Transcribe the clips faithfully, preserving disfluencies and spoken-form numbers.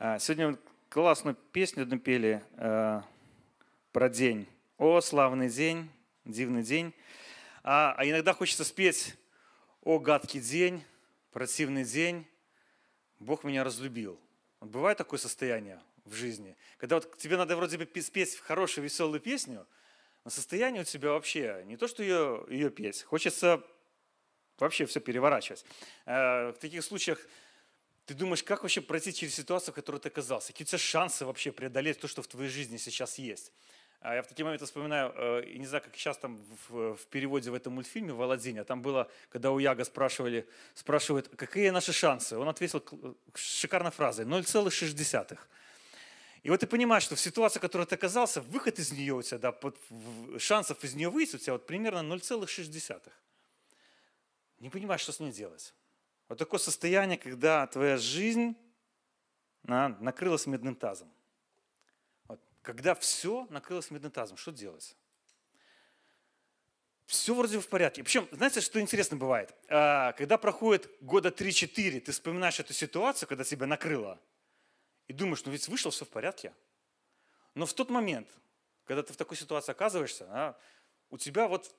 Сегодня классную песню напели про день. О, славный день, дивный день. А иногда хочется спеть: о, гадкий день, противный день, Бог меня разлюбил. Бывает такое состояние в жизни, когда вот тебе надо вроде бы спеть хорошую, веселую песню, но состояние у тебя вообще не то, что ее, ее петь. Хочется вообще все переворачивать. В таких случаях ты думаешь, как вообще пройти через ситуацию, в которой ты оказался? Какие у тебя шансы вообще преодолеть то, что в твоей жизни сейчас есть? Я в такие моменты вспоминаю, и не знаю, как сейчас там в переводе в этом мультфильме «Володиня», там было, когда у Яга спрашивали, спрашивают, какие наши шансы? Он ответил шикарной фразой: ноль целых шесть десятых. И вот ты понимаешь, что в ситуации, в которой ты оказался, выход из нее у тебя, да, шансов из нее выйти у тебя вот примерно ноль целых шесть десятых. Не понимаешь, что с ней делать. Вот такое состояние, когда твоя жизнь накрылась медным тазом. Когда все накрылось меднотазом, что делать? Все вроде в порядке. Причем, знаете, что интересно бывает? Когда проходит года три-четыре, ты вспоминаешь эту ситуацию, когда тебя накрыло, и думаешь, ну ведь вышло, все в порядке. Но в тот момент, когда ты в такой ситуации оказываешься, у тебя вот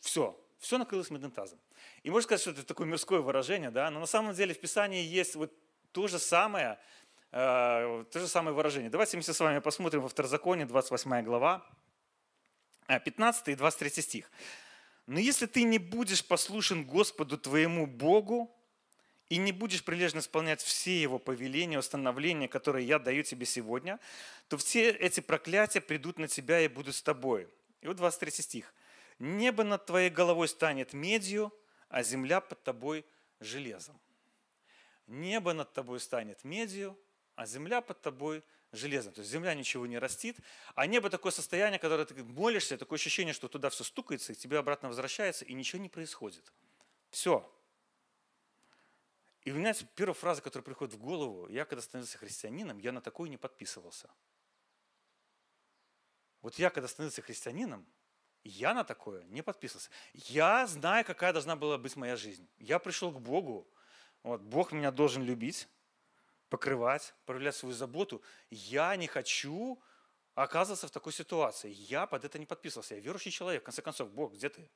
все, все накрылось меднотазом. И можно сказать, что это такое мирское выражение, да? Но на самом деле в Писании есть вот то же самое, То же самое выражение. Давайте мы с вами посмотрим во Второзаконии, двадцать восьмая глава, пятнадцатый и двадцать третий стих. «Но если ты не будешь послушен Господу твоему Богу и не будешь прилежно исполнять все Его повеления, установления, которые я даю тебе сегодня, то все эти проклятия придут на тебя и будут с тобой». И вот двадцать третий стих. «Небо над твоей головой станет медью, а земля под тобой железом». Небо над тобой станет медью, а земля под тобой железом. То есть земля ничего не растит, а небо такое состояние, которое ты молишься, такое ощущение, что туда все стукается, и к тебе обратно возвращается, и ничего не происходит. Все. И у меня первая фраза, которая приходит в голову: я когда становился христианином, я на такое не подписывался. Вот я когда становился христианином, я на такое не подписывался. Я знаю, какая должна была быть моя жизнь. Я пришел к Богу, вот, Бог меня должен любить, покрывать, проявлять свою заботу. Я не хочу оказываться в такой ситуации. Я под это не подписывался. Я верующий человек. В конце концов, Бог, где ты?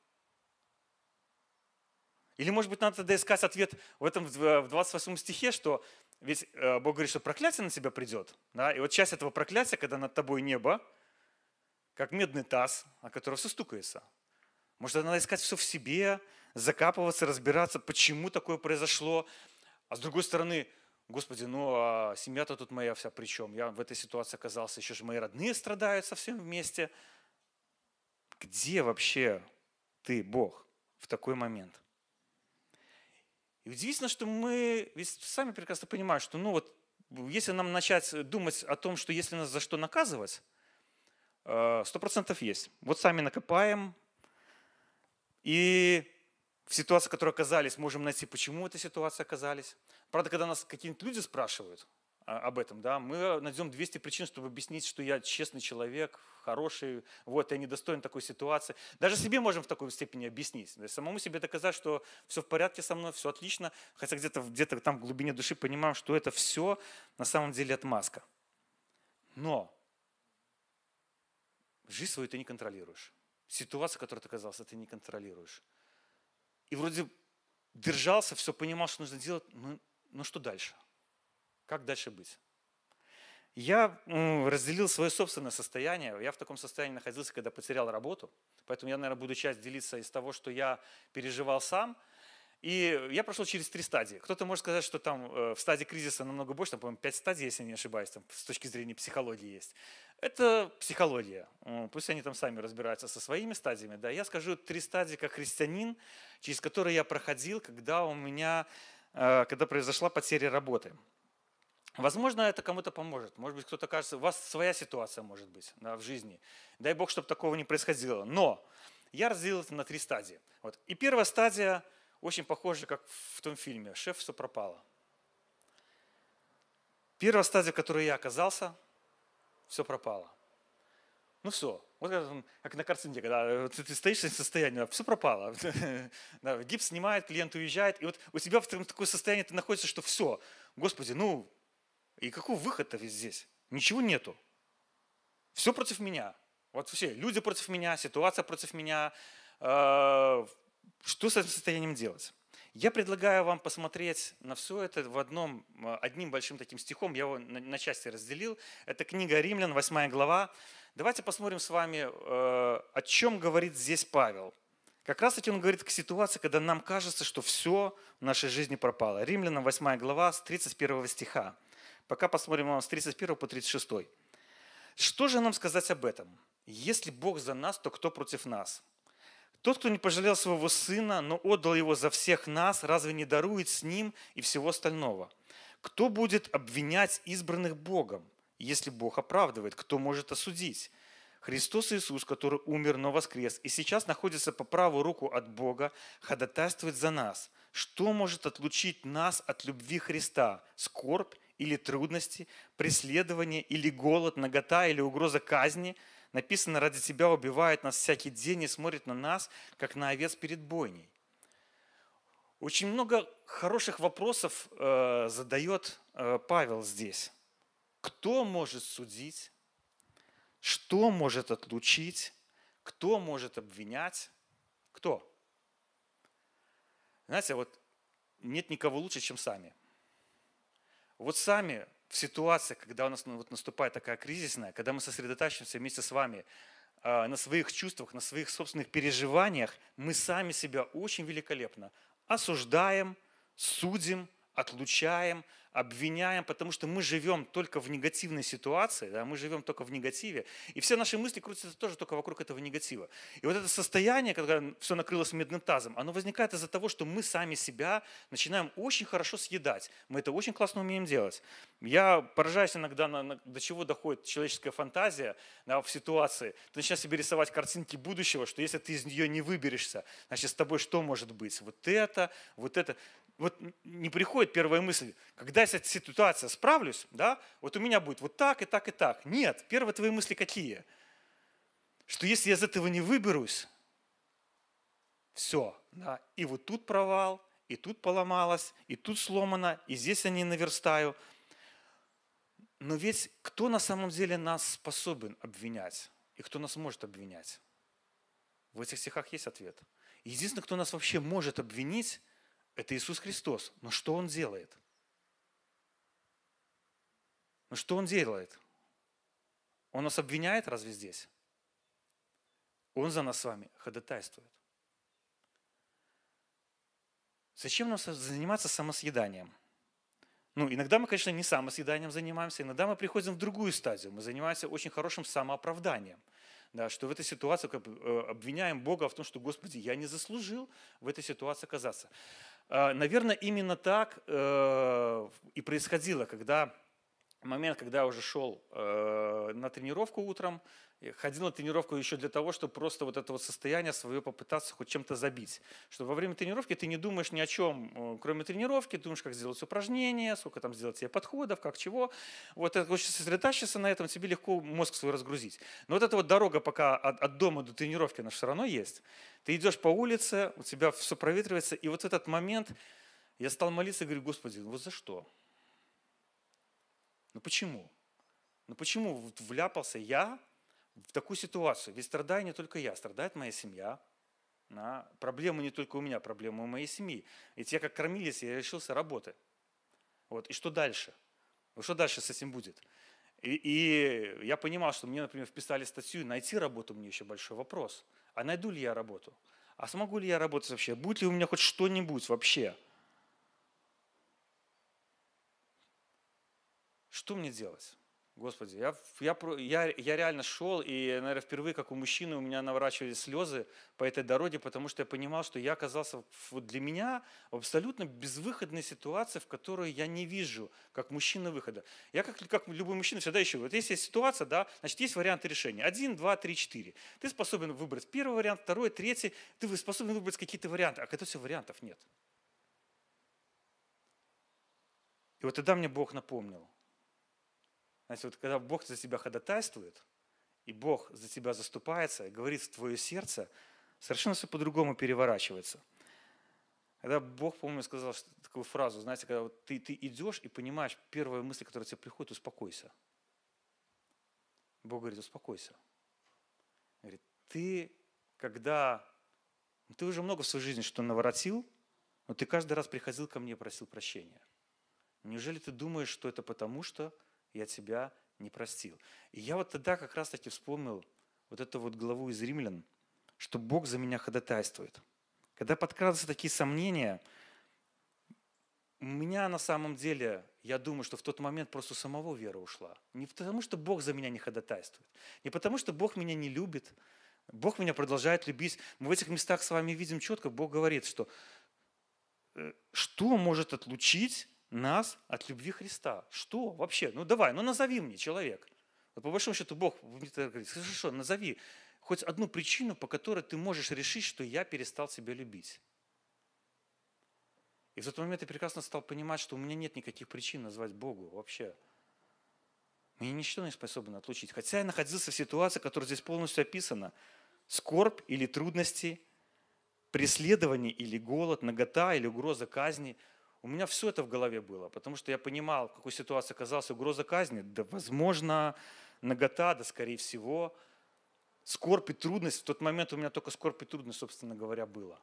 Или, может быть, надо тогда искать ответ в этом в двадцать восьмом стихе, что ведь Бог говорит, что проклятие на тебя придет. Да? И вот часть этого проклятия, когда над тобой небо, как медный таз, о котором все стукается. Может, надо искать все в себе, закапываться, разбираться, почему такое произошло. А с другой стороны, Господи, ну а семья-то тут моя вся при чем? Я в этой ситуации оказался, еще же мои родные страдают совсем вместе. Где вообще ты, Бог, в такой момент? И удивительно, что мы ведь сами прекрасно понимаем, что ну вот, если нам начать думать о том, что если нас за что наказывать, сто процентов есть. Вот сами накопаем, и в ситуации, в которой оказались, можем найти, почему в этой ситуации оказались. Правда, когда нас какие-нибудь люди спрашивают об этом, да, мы найдем двести причин, чтобы объяснить, что я честный человек, хороший, вот, я недостоин такой ситуации. Даже себе можем в такой степени объяснить. То есть самому себе доказать, что все в порядке со мной, все отлично, хотя где-то где-то там в глубине души понимаем, что это все на самом деле отмазка. Но жизнь свою ты не контролируешь. Ситуация, в которой ты оказался, ты не контролируешь. И вроде держался, все понимал, что нужно делать, но, но что дальше? Как дальше быть? Я разделил свое собственное состояние. Я в таком состоянии находился, когда потерял работу. Поэтому я, наверное, буду часть делиться из того, что я переживал сам. И я прошел через три стадии. Кто-то может сказать, что там в стадии кризиса намного больше, там, по-моему, пять стадий, если я не ошибаюсь, там, с точки зрения психологии есть. Это психология. Пусть они там сами разбираются со своими стадиями. Да. Я скажу три стадии как христианин, через которые я проходил, когда у меня, когда произошла потеря работы. Возможно, это кому-то поможет. Может быть, кто-то кажется, у вас своя ситуация может быть, да, в жизни. Дай Бог, чтобы такого не происходило. Но я разделил это на три стадии. Вот. И первая стадия – очень похоже, как в том фильме «Шеф, все пропало». Первая стадия, в которой я оказался, все пропало. Ну все, вот как на картинке, когда ты стоишь в состоянии, все пропало. Гипс снимает, клиент уезжает, и вот у тебя в таком состоянии ты находишься, что все, Господи, ну И какой выход-то здесь? Ничего нету. Все против меня. Вот все, люди против меня, ситуация против меня. Что с этим состоянием делать? Я предлагаю вам посмотреть на все это в одном, одним большим таким стихом. Я его на части разделил. Это книга Римлян, восьмая глава. Давайте посмотрим с вами, о чем говорит здесь Павел. Как раз таки он говорит к ситуации, когда нам кажется, что все в нашей жизни пропало. Римлянам восьмая глава с тридцать первого стиха. Пока посмотрим вам с тридцать первого по тридцать шестой. Что же нам сказать об этом? Если Бог за нас, то кто против нас? Тот, кто не пожалел своего Сына, но отдал Его за всех нас, разве не дарует с Ним и всего остального? Кто будет обвинять избранных Богом? Если Бог оправдывает, кто может осудить? Христос Иисус, который умер, но воскрес, и сейчас находится по правую руку от Бога, ходатайствует за нас. Что может отлучить нас от любви Христа? Скорбь или трудности, преследование или голод, нагота или угроза казни? Написано, ради тебя убивает нас всякий день и смотрит на нас, как на овец перед бойней. Очень много хороших вопросов э, задает э, Павел здесь. Кто может судить? Что может отлучить? Кто может обвинять? Кто? Знаете, вот нет никого лучше, чем сами. Вот сами в ситуации, когда у нас вот наступает такая кризисная, когда мы сосредотачиваемся вместе с вами на своих чувствах, на своих собственных переживаниях, мы сами себя очень великолепно осуждаем, судим, отлучаем, обвиняем, потому что мы живем только в негативной ситуации, да, мы живем только в негативе, и все наши мысли крутятся тоже только вокруг этого негатива. И вот это состояние, когда все накрылось медным тазом, оно возникает из-за того, что мы сами себя начинаем очень хорошо съедать. Мы это очень классно умеем делать. Я поражаюсь иногда, на, на, до чего доходит человеческая фантазия, да, в ситуации. Ты начинаешь себе рисовать картинки будущего, что если ты из нее не выберешься, значит, с тобой что может быть? Вот это, вот это. Вот не приходит первая мысль, когда я с этой ситуацией справлюсь, да, вот у меня будет вот так и так и так. Нет, первые твои мысли какие? Что если я из этого не выберусь, все, да, и вот тут провал, и тут поломалось, и тут сломано, и здесь я не наверстаю. Но ведь кто на самом деле нас способен обвинять? И кто нас может обвинять? В этих стихах есть ответ. Единственное, кто нас вообще может обвинить, это Иисус Христос. Но что Он делает? Но что Он делает? Он нас обвиняет разве здесь? Он за нас с вами ходатайствует. Зачем нам заниматься самосъеданием? Ну, иногда мы, конечно, не самосъеданием занимаемся, иногда мы приходим в другую стадию. Мы занимаемся очень хорошим самооправданием. Да, что в этой ситуации как бы обвиняем Бога в том, что, Господи, я не заслужил в этой ситуации оказаться. Наверное, именно так и происходило, когда момент, когда я уже шел на тренировку утром, ходил на тренировку еще для того, чтобы просто вот это вот состояние свое попытаться хоть чем-то забить. Что во время тренировки ты не думаешь ни о чем, кроме тренировки, думаешь, как сделать упражнение, сколько там сделать тебе подходов, как чего. Вот это хочется сосредотачиваться на этом, тебе легко мозг свой разгрузить. Но вот эта вот дорога пока от, от дома до тренировки, она все равно есть. Ты идешь по улице, у тебя все проветривается, и вот в этот момент я стал молиться и говорю, Господи, вот за что? Ну почему? Ну почему вляпался я в такую ситуацию? Ведь страдаю не только я, страдает моя семья. Да? Проблемы не только у меня, проблемы у моей семьи. И те, как кормились, я решился работы. Вот. И что дальше? Ну, что дальше с этим будет? И, и я понимал, что мне, например, вписали статью, найти работу мне еще большой вопрос. А найду ли я работу? А смогу ли я работать вообще? Будет ли у меня хоть что-нибудь вообще? Что мне делать? Господи, я, я, я, я реально шел, и, наверное, впервые, как у мужчины, у меня наворачивались слезы по этой дороге, потому что я понимал, что я оказался вот для меня в абсолютно безвыходной ситуации, в которой я не вижу, как мужчина, выхода. Я, как, как любой мужчина, всегда ищу. Вот если есть ситуация, да, значит, есть варианты решения. Один, два, три, четыре. Ты способен выбрать первый вариант, второй, третий. Ты способен выбрать какие-то варианты, а когда все вариантов нет. И вот тогда мне Бог напомнил. Знаете, вот когда Бог за тебя ходатайствует, и Бог за тебя заступается, и говорит в твое сердце, совершенно все по-другому переворачивается. Когда Бог, по-моему, сказал такую фразу, знаете, когда вот ты, ты идешь и понимаешь, первая мысль, которая тебе приходит, успокойся. Бог говорит, успокойся. Говорит, ты, когда... Ты уже много в своей жизни что наворотил, но ты каждый раз приходил ко мне и просил прощения. Неужели ты думаешь, что это потому, что я тебя не простил? И я вот тогда как раз-таки вспомнил вот эту вот главу из Римлян, что Бог за меня ходатайствует. Когда подкрадываются такие сомнения, у меня на самом деле, я думаю, что в тот момент просто у самого вера ушла. Не потому, что Бог за меня не ходатайствует, не потому, что Бог меня не любит, Бог меня продолжает любить. Мы в этих местах с вами видим четко, Бог говорит, что что может отлучить нас от любви Христа? Что вообще? Ну давай, ну назови мне, человек. Вот по большому счету Бог мне говорит, хорошо, назови хоть одну причину, по которой ты можешь решить, что я перестал тебя любить. И в тот момент я прекрасно стал понимать, что у меня нет никаких причин назвать Богу вообще. Меня ничто не способно отлучить. Хотя я находился в ситуации, которая здесь полностью описана. Скорбь или трудности, преследование или голод, нагота или угроза казни. У меня все это в голове было, потому что я понимал, в какой ситуации оказался. Угроза казни, да, возможно, нагота, да, скорее всего. Скорбь и трудность. В тот момент у меня только скорбь и трудность, собственно говоря, было.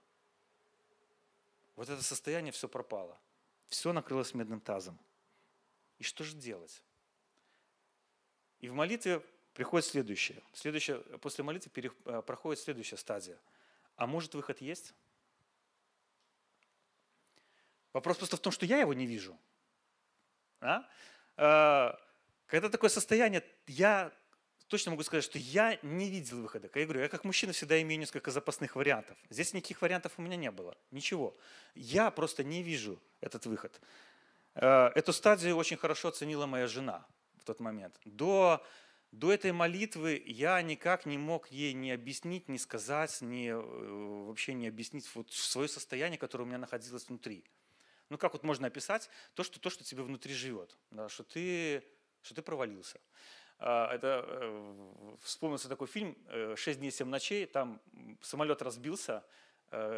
Вот это состояние, все пропало. Все накрылось медным тазом. И что же делать? И в молитве приходит следующее. следующее после молитвы перех, проходит следующая стадия. А может, выход есть? Вопрос просто в том, что я его не вижу. А? А, когда такое состояние, я точно могу сказать, что я не видел выхода. Я говорю, я как мужчина всегда имею несколько запасных вариантов. Здесь никаких вариантов у меня не было. Ничего. Я просто не вижу этот выход. А, эту стадию очень хорошо оценила моя жена. В тот момент. До, до этой молитвы я никак не мог ей не объяснить, не сказать, не, вообще не объяснить вот свое состояние, которое у меня находилось внутри. Ну как вот можно описать то, что, то, что тебе внутри живет, да, что, ты, что ты провалился. Это, вспомнился такой фильм «Шесть дней, семь ночей», там самолет разбился,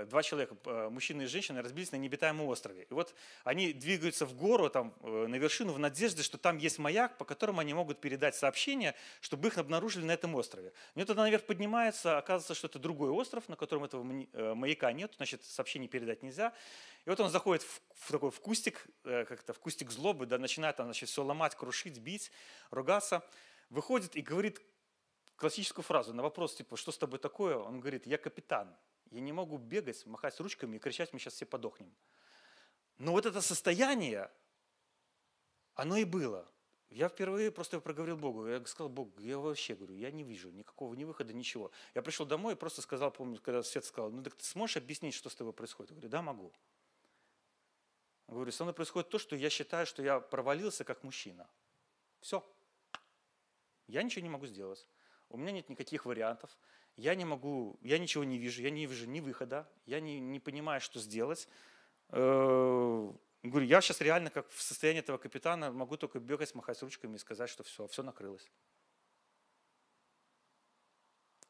два человека, мужчина и женщина, разбились на необитаемом острове. И вот они двигаются в гору, там, на вершину, в надежде, что там есть маяк, по которому они могут передать сообщение, чтобы их обнаружили на этом острове. И вот она наверх поднимается, оказывается, что это другой остров, на котором этого маяка нет, значит, сообщение передать нельзя. И вот он заходит в, в такой в кустик, как-то в кустик злобы, да, начинает там, значит, все ломать, крушить, бить, ругаться. Выходит и говорит классическую фразу на вопрос, типа, что с тобой такое? Он говорит, я капитан. Я не могу бегать, махать ручками и кричать, мы сейчас все подохнем. Но вот это состояние, оно и было. Я впервые просто проговорил Богу. Я сказал, Бог, я вообще говорю, я не вижу никакого ни выхода, ничего. Я пришел домой и просто сказал, помню, когда Свет сказал, ну так ты сможешь объяснить, что с тобой происходит? Я говорю, да, могу. Я говорю, со мной происходит то, что я считаю, что я провалился как мужчина. Все. Я ничего не могу сделать. У меня нет никаких вариантов. Я не могу, я ничего не вижу, я не вижу ни выхода, я не, не понимаю, что сделать. Э-э, говорю, я сейчас реально как в состоянии этого капитана могу только бегать, махать ручками и сказать, что все, все накрылось.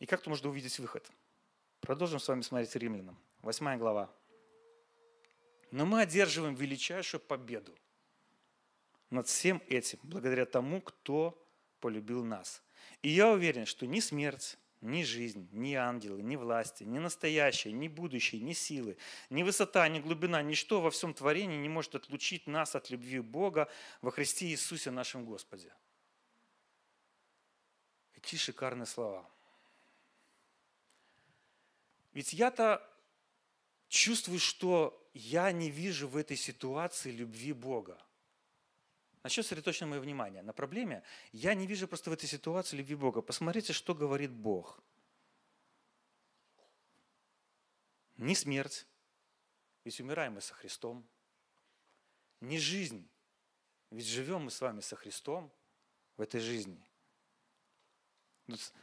И как-то можно увидеть выход. Продолжим с вами смотреть Римлянам, восьмая глава. Но мы одерживаем величайшую победу над всем этим, благодаря тому, кто полюбил нас. И я уверен, что ни смерть, ни жизнь, ни ангелы, ни власти, ни настоящее, ни будущее, ни силы, ни высота, ни глубина, ничто во всем творении не может отлучить нас от любви Бога во Христе Иисусе нашем Господе. Какие шикарные слова. Ведь я-то чувствую, что я не вижу в этой ситуации любви Бога. На чем сосредоточено мое внимание? На проблеме. Я не вижу просто в этой ситуации любви Бога. Посмотрите, что говорит Бог. Ни смерть, ведь умираем мы со Христом. Ни жизнь, ведь живем мы с вами со Христом в этой жизни.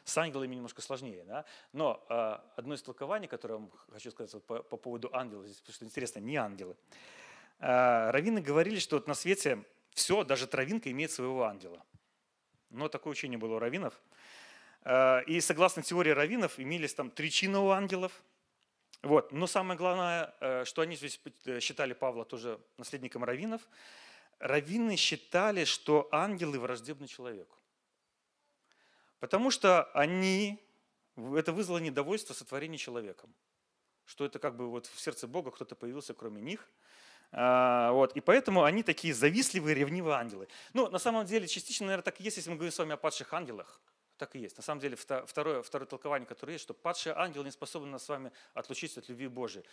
С ангелами немножко сложнее, да? Но а, одно из толкований, которое я вам хочу сказать вот по, по поводу ангелов, здесь, потому что интересно, не ангелы. А, раввины говорили, что вот на свете... Все, даже травинка имеет своего ангела. Но такое учение было у раввинов. И согласно теории раввинов, имелись там три чина у ангелов. Вот. Но самое главное, что они здесь считали Павла тоже наследником раввинов. Раввины считали, что ангелы враждебны человеку. Потому что они, это вызвало недовольство сотворения человеком. Что это как бы вот в сердце Бога кто-то появился, кроме них. Вот. И поэтому они такие завистливые, ревнивые ангелы. Ну, на самом деле, частично, наверное, так и есть, если мы говорим с вами о падших ангелах. Так и есть. На самом деле, второе, второе толкование, которое есть, что падшие ангелы не способны нас с вами отлучить от любви Божией.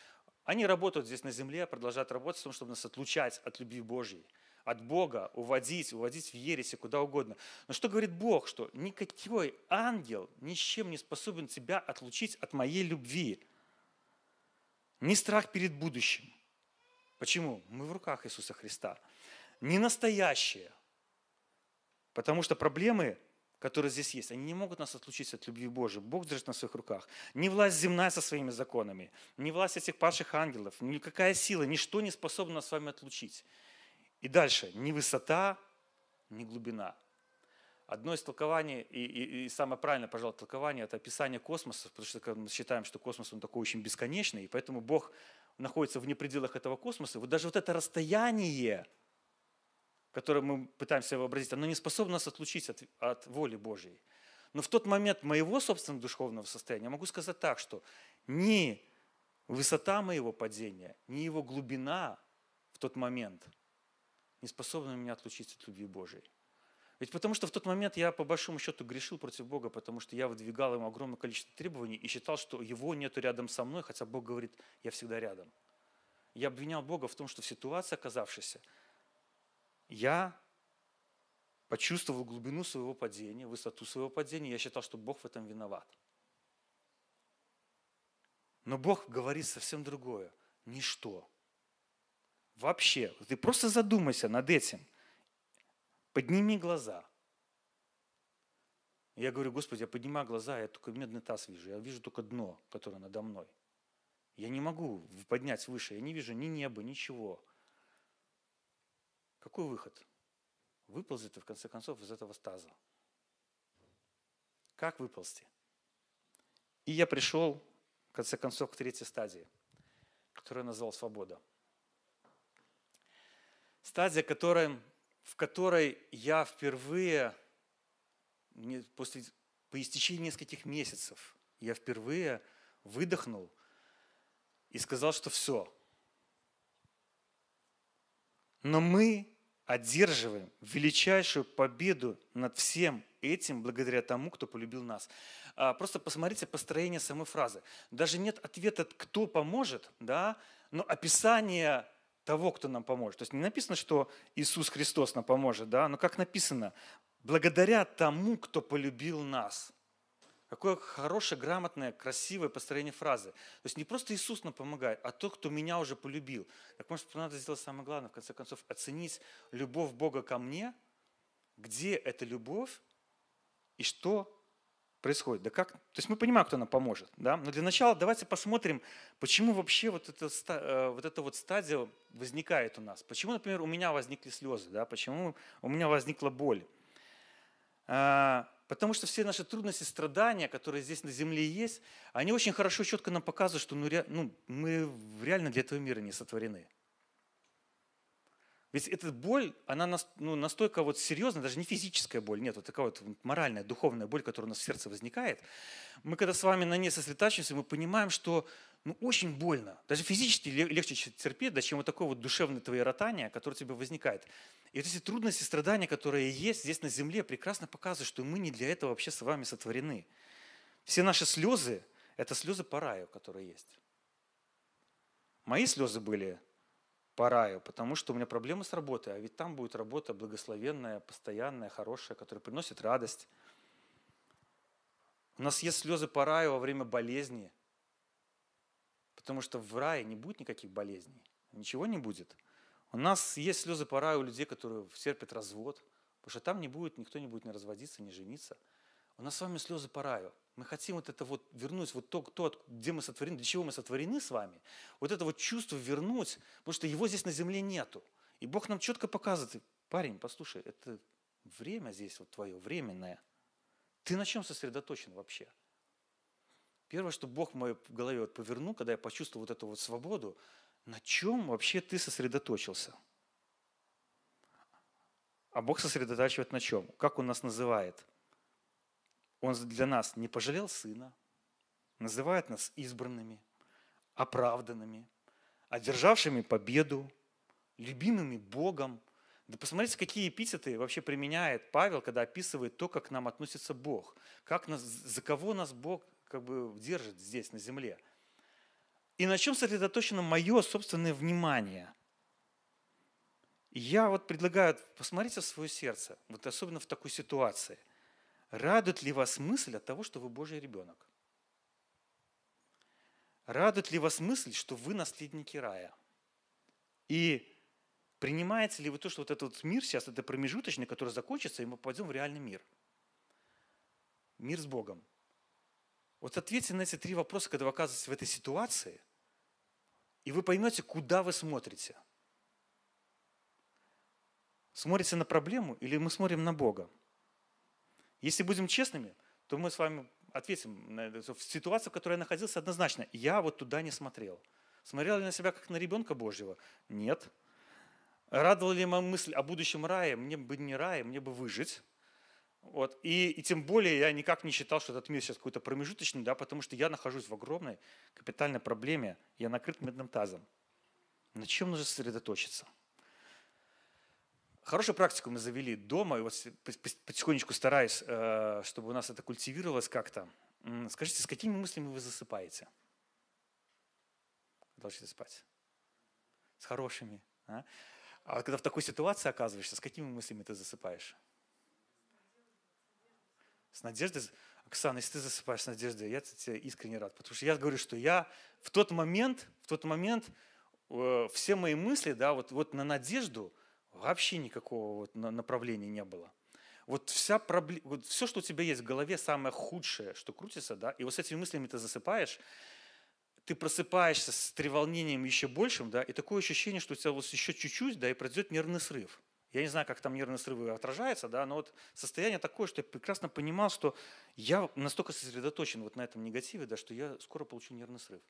Они работают здесь на земле, продолжают работать в том, чтобы нас отлучать от любви Божией, от Бога, уводить, уводить в ереси, куда угодно. Но что говорит Бог? Что никакой ангел ни с чем не способен тебя отлучить от моей любви. Ни страх перед будущим. Почему? Мы в руках Иисуса Христа. Не настоящее. Потому что проблемы, которые здесь есть, они не могут нас отлучить от любви Божией. Бог держит нас в своих руках. Не власть земная со своими законами, не власть этих падших ангелов, никакая сила, ничто не способно нас с вами отлучить. И дальше. Ни высота, ни глубина. Одно из толкований, и, и, и самое правильное, пожалуй, толкование, это описание космоса, потому что мы считаем, что космос, он такой очень бесконечный, и поэтому Бог находится вне пределах этого космоса. Вот даже вот это расстояние, которое мы пытаемся вообразить, оно не способно нас отлучить от, от воли Божьей. Но в тот момент моего собственного духовного состояния я могу сказать так, что ни высота моего падения, ни его глубина в тот момент не способны меня отлучить от любви Божьей. Ведь потому что в тот момент я по большому счету грешил против Бога, потому что я выдвигал ему огромное количество требований и считал, что его нету рядом со мной, хотя Бог говорит, я всегда рядом. Я обвинял Бога в том, что в ситуации оказавшейся, я почувствовал глубину своего падения, высоту своего падения, я считал, что Бог в этом виноват. Но Бог говорит совсем другое. Ничто. Вообще. Ты просто задумайся над этим. Подними глаза. Я говорю, Господи, я поднимаю глаза, я только медный таз вижу, я вижу только дно, которое надо мной. Я не могу поднять выше, я не вижу ни неба, ничего. Какой выход? Выползи ты, в конце концов, из этого таза. Как выползти? И я пришел, в конце концов, к третьей стадии, которую я назвал свобода. Стадия, которая... в которой я впервые, после, по истечении нескольких месяцев, я впервые выдохнул и сказал, что все. Но мы одерживаем величайшую победу над всем этим благодаря тому, кто полюбил нас. Просто посмотрите построение самой фразы. Даже нет ответа, кто поможет, да? Но описание... того, кто нам поможет. То есть не написано, что Иисус Христос нам поможет, да? Но как написано? Благодаря тому, кто полюбил нас. Какое хорошее, грамотное, красивое построение фразы. То есть не просто Иисус нам помогает, а тот, кто меня уже полюбил. Так может, надо сделать самое главное, в конце концов, оценить любовь Бога ко мне, где эта любовь и что происходит. Да как? То есть мы понимаем, кто нам поможет. Да? Но для начала давайте посмотрим, почему вообще вот эта, вот эта вот стадия возникает у нас. Почему, например, у меня возникли слезы, да? Почему у меня возникла боль. Потому что все наши трудности, страдания, которые здесь на земле есть, они очень хорошо, четко нам показывают, что ну, ре, ну, мы реально для этого мира не сотворены. Ведь эта боль, она ну, настолько вот серьезная, даже не физическая боль, нет, вот такая вот моральная, духовная боль, которая у нас в сердце возникает. Мы когда с вами на ней сосредотачиваемся, мы понимаем, что ну, очень больно. Даже физически легче терпеть, да, чем вот такое вот душевное твое ротание, которое у тебя возникает. И вот эти трудности, страдания, которые есть здесь на земле, прекрасно показывают, что мы не для этого вообще с вами сотворены. Все наши слезы – это слезы по раю, которые есть. Мои слезы были... по раю, потому что у меня проблемы с работой, а ведь там будет работа благословенная, постоянная, хорошая, которая приносит радость. У нас есть слезы по раю во время болезни, потому что в рае не будет никаких болезней, ничего не будет. У нас есть слезы по раю у людей, которые терпят развод, потому что там не будет, никто не будет не разводиться, не жениться. У нас с вами слезы по раю. Мы хотим вот это вот вернуть, вот то, то, где мы сотворены, для чего мы сотворены с вами, вот это вот чувство вернуть, потому что его здесь на земле нету. И Бог нам четко показывает, парень, послушай, это время здесь вот твое, временное. Ты на чем сосредоточен вообще? Первое, что Бог в моей голове вот повернул, когда я почувствовал вот эту вот свободу, на чем вообще ты сосредоточился? А Бог сосредотачивает на чем? Как Он нас называет? Он для нас не пожалел Сына, называет нас избранными, оправданными, одержавшими победу, любимыми Богом. Да посмотрите, какие эпитеты вообще применяет Павел, когда описывает то, как к нам относится Бог, как нас, за кого нас Бог как бы держит здесь, на земле. И на чем сосредоточено мое собственное внимание? Я вот предлагаю, посмотрите в свое сердце, вот особенно в такой ситуации. Радует ли вас мысль от того, что вы Божий ребенок? Радует ли вас мысль, что вы наследники рая? И принимаете ли вы то, что вот этот мир сейчас, это промежуточный, который закончится, и мы попадем в реальный мир? Мир с Богом. Вот ответьте на эти три вопроса, когда вы оказываетесь в этой ситуации, и вы поймете, куда вы смотрите. Смотрите на проблему или мы смотрим на Бога? Если будем честными, то мы с вами ответим на эту ситуацию, в которой я находился, однозначно. Я вот туда не смотрел. Смотрел ли на себя как на ребенка Божьего? Нет. Радовала ли моя мысль о будущем рае? Мне бы не рае, мне бы выжить. Вот. И, и тем более я никак не считал, что этот мир сейчас какой-то промежуточный, да, потому что я нахожусь в огромной капитальной проблеме, я накрыт медным тазом. На чем нужно сосредоточиться? Хорошую практику мы завели дома, и вот потихонечку стараюсь, чтобы у нас это культивировалось как-то. Скажите, с какими мыслями вы засыпаете? Должны спать. С хорошими. А? А когда в такой ситуации оказываешься, с какими мыслями ты засыпаешь? С надеждой. Оксана, если ты засыпаешь с надеждой, я тебе искренне рад. Потому что я говорю, что я в тот момент, в тот момент э, все мои мысли, да, вот, вот на надежду вообще никакого вот направления не было. Вот, вся пробле... вот все, что у тебя есть в голове, самое худшее, что крутится, да, и вот с этими мыслями ты засыпаешь, ты просыпаешься с треволнением еще большим, да, и такое ощущение, что у тебя вот еще чуть-чуть, да, и пройдет нервный срыв. Я не знаю, как там нервные срывы отражаются, да, но вот состояние такое, что я прекрасно понимал, что я настолько сосредоточен вот на этом негативе, да, что я скоро получу нервный срыв.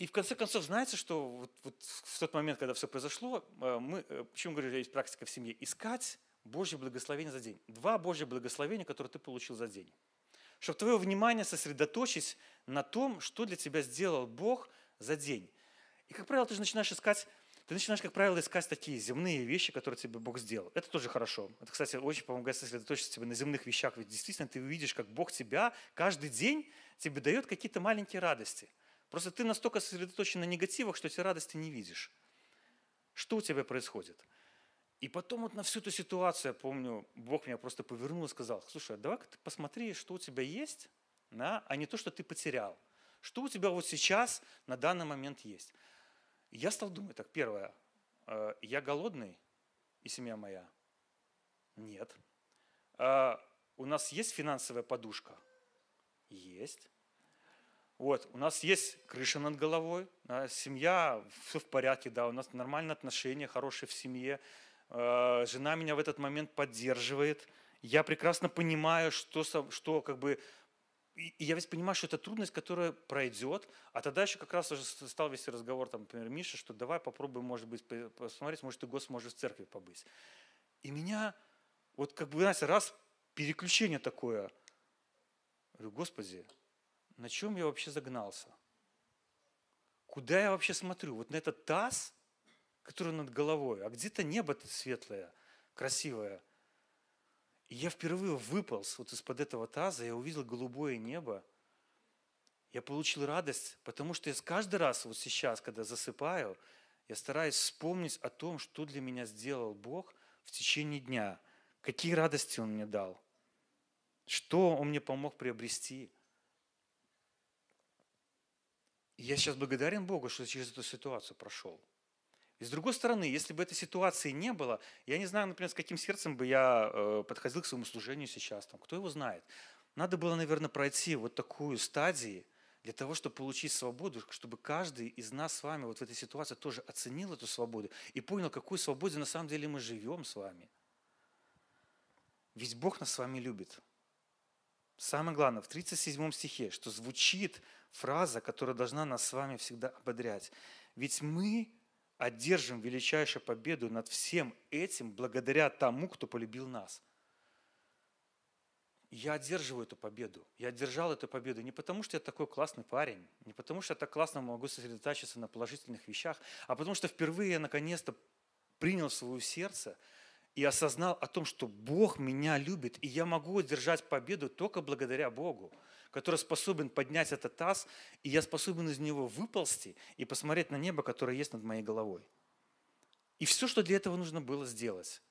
И в конце концов, знаете, что вот, вот в тот момент, когда все произошло, мы, почему говорю, есть практика в семье, искать Божье благословение за день. Два Божьи благословения, которые ты получил за день. Чтобы твое внимание сосредоточить на том, что для тебя сделал Бог за день. И, как правило, ты же начинаешь искать Ты начинаешь, как правило, искать такие земные вещи, которые тебе Бог сделал. Это тоже хорошо. Это, кстати, очень помогает сосредоточиться тебе на земных вещах. Ведь действительно ты увидишь, как Бог тебя каждый день тебе дает какие-то маленькие радости. Просто ты настолько сосредоточен на негативах, что эти радости не видишь. Что у тебя происходит? И потом вот на всю эту ситуацию, я помню, Бог меня просто повернул и сказал: слушай, давай-ка ты посмотри, что у тебя есть, да, а не то, что ты потерял. Что у тебя вот сейчас на данный момент есть. Я стал думать так, первое, э, я голодный и семья моя? Нет. Э, у нас есть финансовая подушка? Есть. Вот, у нас есть крыша над головой, э, семья, все в порядке, да, у нас нормальные отношения, хорошие в семье, э, жена меня в этот момент поддерживает, я прекрасно понимаю, что, что как бы… И я ведь понимаю, что это трудность, которая пройдет. А тогда еще как раз уже стал вести разговор, там, например, Миша, что давай попробуем, может быть, посмотреть, может, ты год сможешь в церкви побыть. И меня, вот как бы, знаете, раз переключение такое. Говорю, Господи, на чем я вообще загнался? Куда я вообще смотрю? Вот на этот таз, который над головой, а где-то небо светлое, красивое. И я впервые выполз вот из-под этого таза, я увидел голубое небо, я получил радость, потому что я каждый раз вот сейчас, когда засыпаю, я стараюсь вспомнить о том, что для меня сделал Бог в течение дня, какие радости Он мне дал, что Он мне помог приобрести. И я сейчас благодарен Богу, что через эту ситуацию прошел. И с другой стороны, если бы этой ситуации не было, я не знаю, например, с каким сердцем бы я подходил к своему служению сейчас. Там, кто его знает? Надо было, наверное, пройти вот такую стадию для того, чтобы получить свободу, чтобы каждый из нас с вами вот в этой ситуации тоже оценил эту свободу и понял, какую свободу на самом деле мы живем с вами. Ведь Бог нас с вами любит. Самое главное, в тридцать седьмом стихе, что звучит фраза, которая должна нас с вами всегда ободрять. Ведь мы одержим величайшую победу над всем этим благодаря тому, кто полюбил нас. Я одерживаю эту победу. Я одержал эту победу не потому, что я такой классный парень, не потому, что я так классно могу сосредотачиваться на положительных вещах, а потому, что впервые я наконец-то принял в свое сердце и осознал о том, что Бог меня любит, и я могу одержать победу только благодаря Богу, который способен поднять этот таз, и я способен из него выползти и посмотреть на небо, которое есть над моей головой. И все, что для этого нужно было сделать,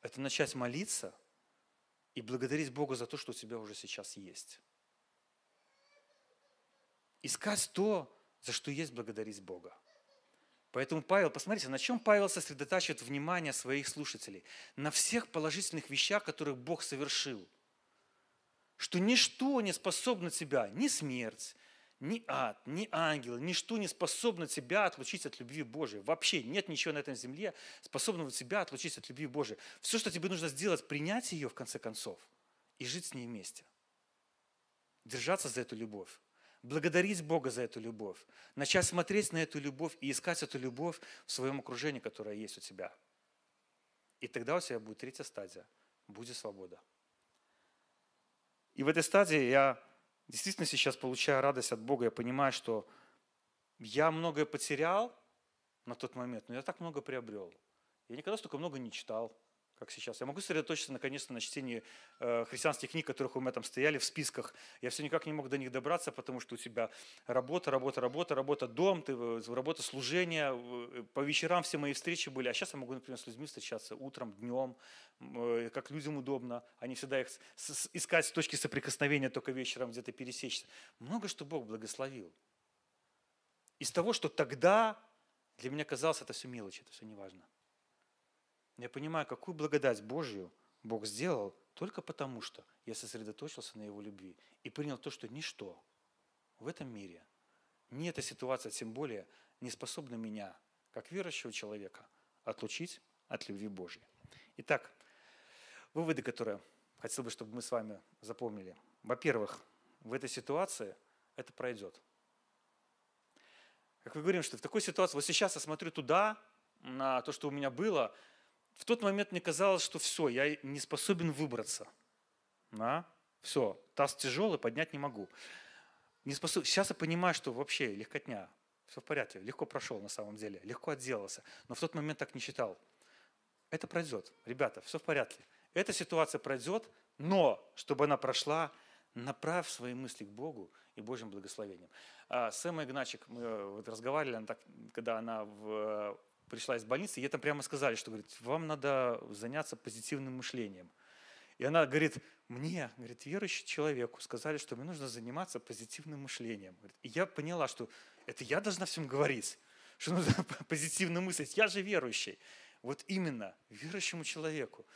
это начать молиться и благодарить Бога за то, что у тебя уже сейчас есть. Искать то, за что есть, благодарить Бога. Поэтому Павел, посмотрите, на чем Павел сосредотачивает внимание своих слушателей? На всех положительных вещах, которые Бог совершил. Что ничто не способно тебя, ни смерть, ни ад, ни ангел, ничто не способно тебя отлучить от любви Божией. Вообще нет ничего на этой земле, способного тебя отлучить от любви Божией. Все, что тебе нужно сделать, принять ее в конце концов и жить с ней вместе. Держаться за эту любовь. Благодарить Бога за эту любовь, начать смотреть на эту любовь и искать эту любовь в своем окружении, которое есть у тебя. И тогда у тебя будет третья стадия – будет свобода. И в этой стадии я действительно сейчас получаю радость от Бога. Я понимаю, что я многое потерял на тот момент, но я так много приобрел. Я никогда столько много не читал, как сейчас. Я могу сосредоточиться, наконец-то, на чтении э, христианских книг, которых у меня там стояли в списках. Я все никак не мог до них добраться, потому что у тебя работа, работа, работа, работа, дом, ты, работа, служение. По вечерам все мои встречи были. А сейчас я могу, например, с людьми встречаться утром, днем, э, как людям удобно. А не всегда их с, с, искать с точки соприкосновения, только вечером где-то пересечься. Много что Бог благословил. Из того, что тогда для меня казалось, это все мелочи, это все неважно. Я понимаю, какую благодать Божию Бог сделал только потому, что я сосредоточился на Его любви и принял то, что ничто в этом мире, ни эта ситуация, тем более, не способна меня, как верующего человека, отлучить от любви Божьей. Итак, выводы, которые хотел бы, чтобы мы с вами запомнили. Во-первых, в этой ситуации это пройдет. Как мы говорим, что в такой ситуации, вот сейчас я смотрю туда, на то, что у меня было, в тот момент мне казалось, что все, я не способен выбраться. Да? Все, таз тяжелый, поднять не могу. Не способ... Сейчас я понимаю, что вообще легкотня, все в порядке, легко прошел на самом деле, легко отделался. Но в тот момент так не считал. Это пройдет, ребята, все в порядке. Эта ситуация пройдет, но, чтобы она прошла, направь свои мысли к Богу и Божьим благословением. А Сэма Игначик, мы вот разговаривали, она так, когда она в... пришла из больницы, и ей там прямо сказали, что, говорит, вам надо заняться позитивным мышлением. И она говорит, мне, говорит, верующий человеку сказали, что мне нужно заниматься позитивным мышлением. И я поняла, что это я должна всем говорить, что нужно позитивно мыслить. Я же верующий. Вот именно верующему человеку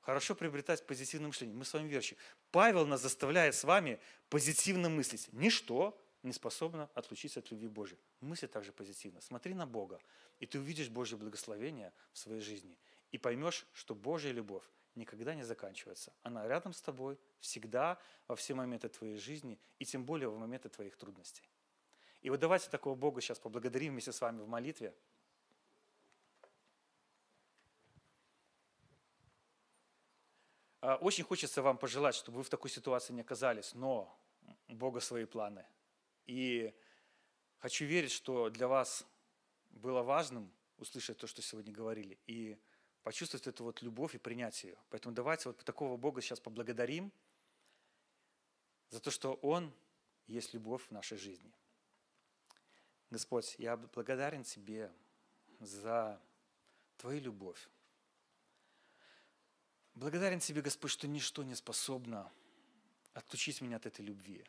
хорошо приобретать позитивное мышление. Мы с вами верующие. Павел нас заставляет с вами позитивно мыслить. Ничто не способна отлучиться от любви Божьей. Мысли также позитивно. Смотри на Бога, и ты увидишь Божье благословение в своей жизни. И поймешь, что Божья любовь никогда не заканчивается. Она рядом с тобой всегда, во все моменты твоей жизни, и тем более в моменты твоих трудностей. И вот давайте такого Бога сейчас поблагодарим вместе с вами в молитве. Очень хочется вам пожелать, чтобы вы в такой ситуации не оказались, но у Бога свои планы. И хочу верить, что для вас было важным услышать то, что сегодня говорили, и почувствовать эту вот любовь и принять ее. Поэтому давайте вот такого Бога сейчас поблагодарим за то, что Он есть любовь в нашей жизни. Господь, я благодарен Тебе за Твою любовь. Благодарен Тебе, Господь, что ничто не способно отлучить меня от этой любви.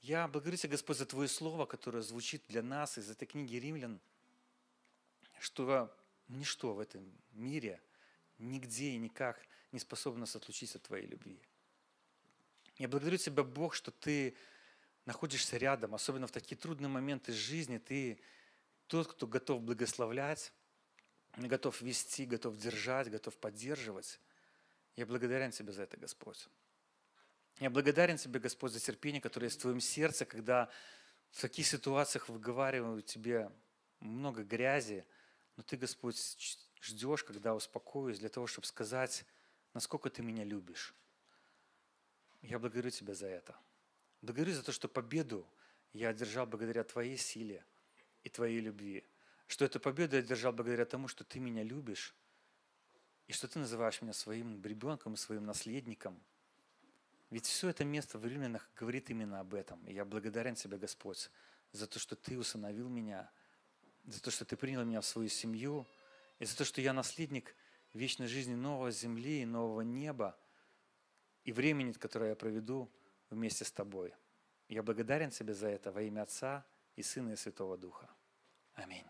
Я благодарю Тебя, Господь, за Твое Слово, которое звучит для нас из этой книги Римлян, что ничто в этом мире нигде и никак не способно нас отлучить от Твоей любви. Я благодарю Тебя, Бог, что Ты находишься рядом, особенно в такие трудные моменты жизни. Ты тот, кто готов благословлять, готов вести, готов держать, готов поддерживать. Я благодарен Тебя за это, Господь. Я благодарен Тебе, Господь, за терпение, которое есть в Твоем сердце, когда в таких ситуациях выговаривают Тебе много грязи, но Ты, Господь, ждешь, когда успокоюсь, для того, чтобы сказать, насколько Ты меня любишь. Я благодарю Тебя за это. Благодарю за то, что победу я одержал благодаря Твоей силе и Твоей любви. Что эту победу я одержал благодаря тому, что Ты меня любишь, и что Ты называешь меня своим ребенком и своим наследником. Ведь все это место в Римлянах говорит именно об этом. И я благодарен Тебе, Господь, за то, что Ты усыновил меня, за то, что Ты принял меня в свою семью, и за то, что я наследник вечной жизни новой земли и нового неба, и времени, которое я проведу вместе с Тобой. Я благодарен Тебе за это во имя Отца и Сына и Святого Духа. Аминь.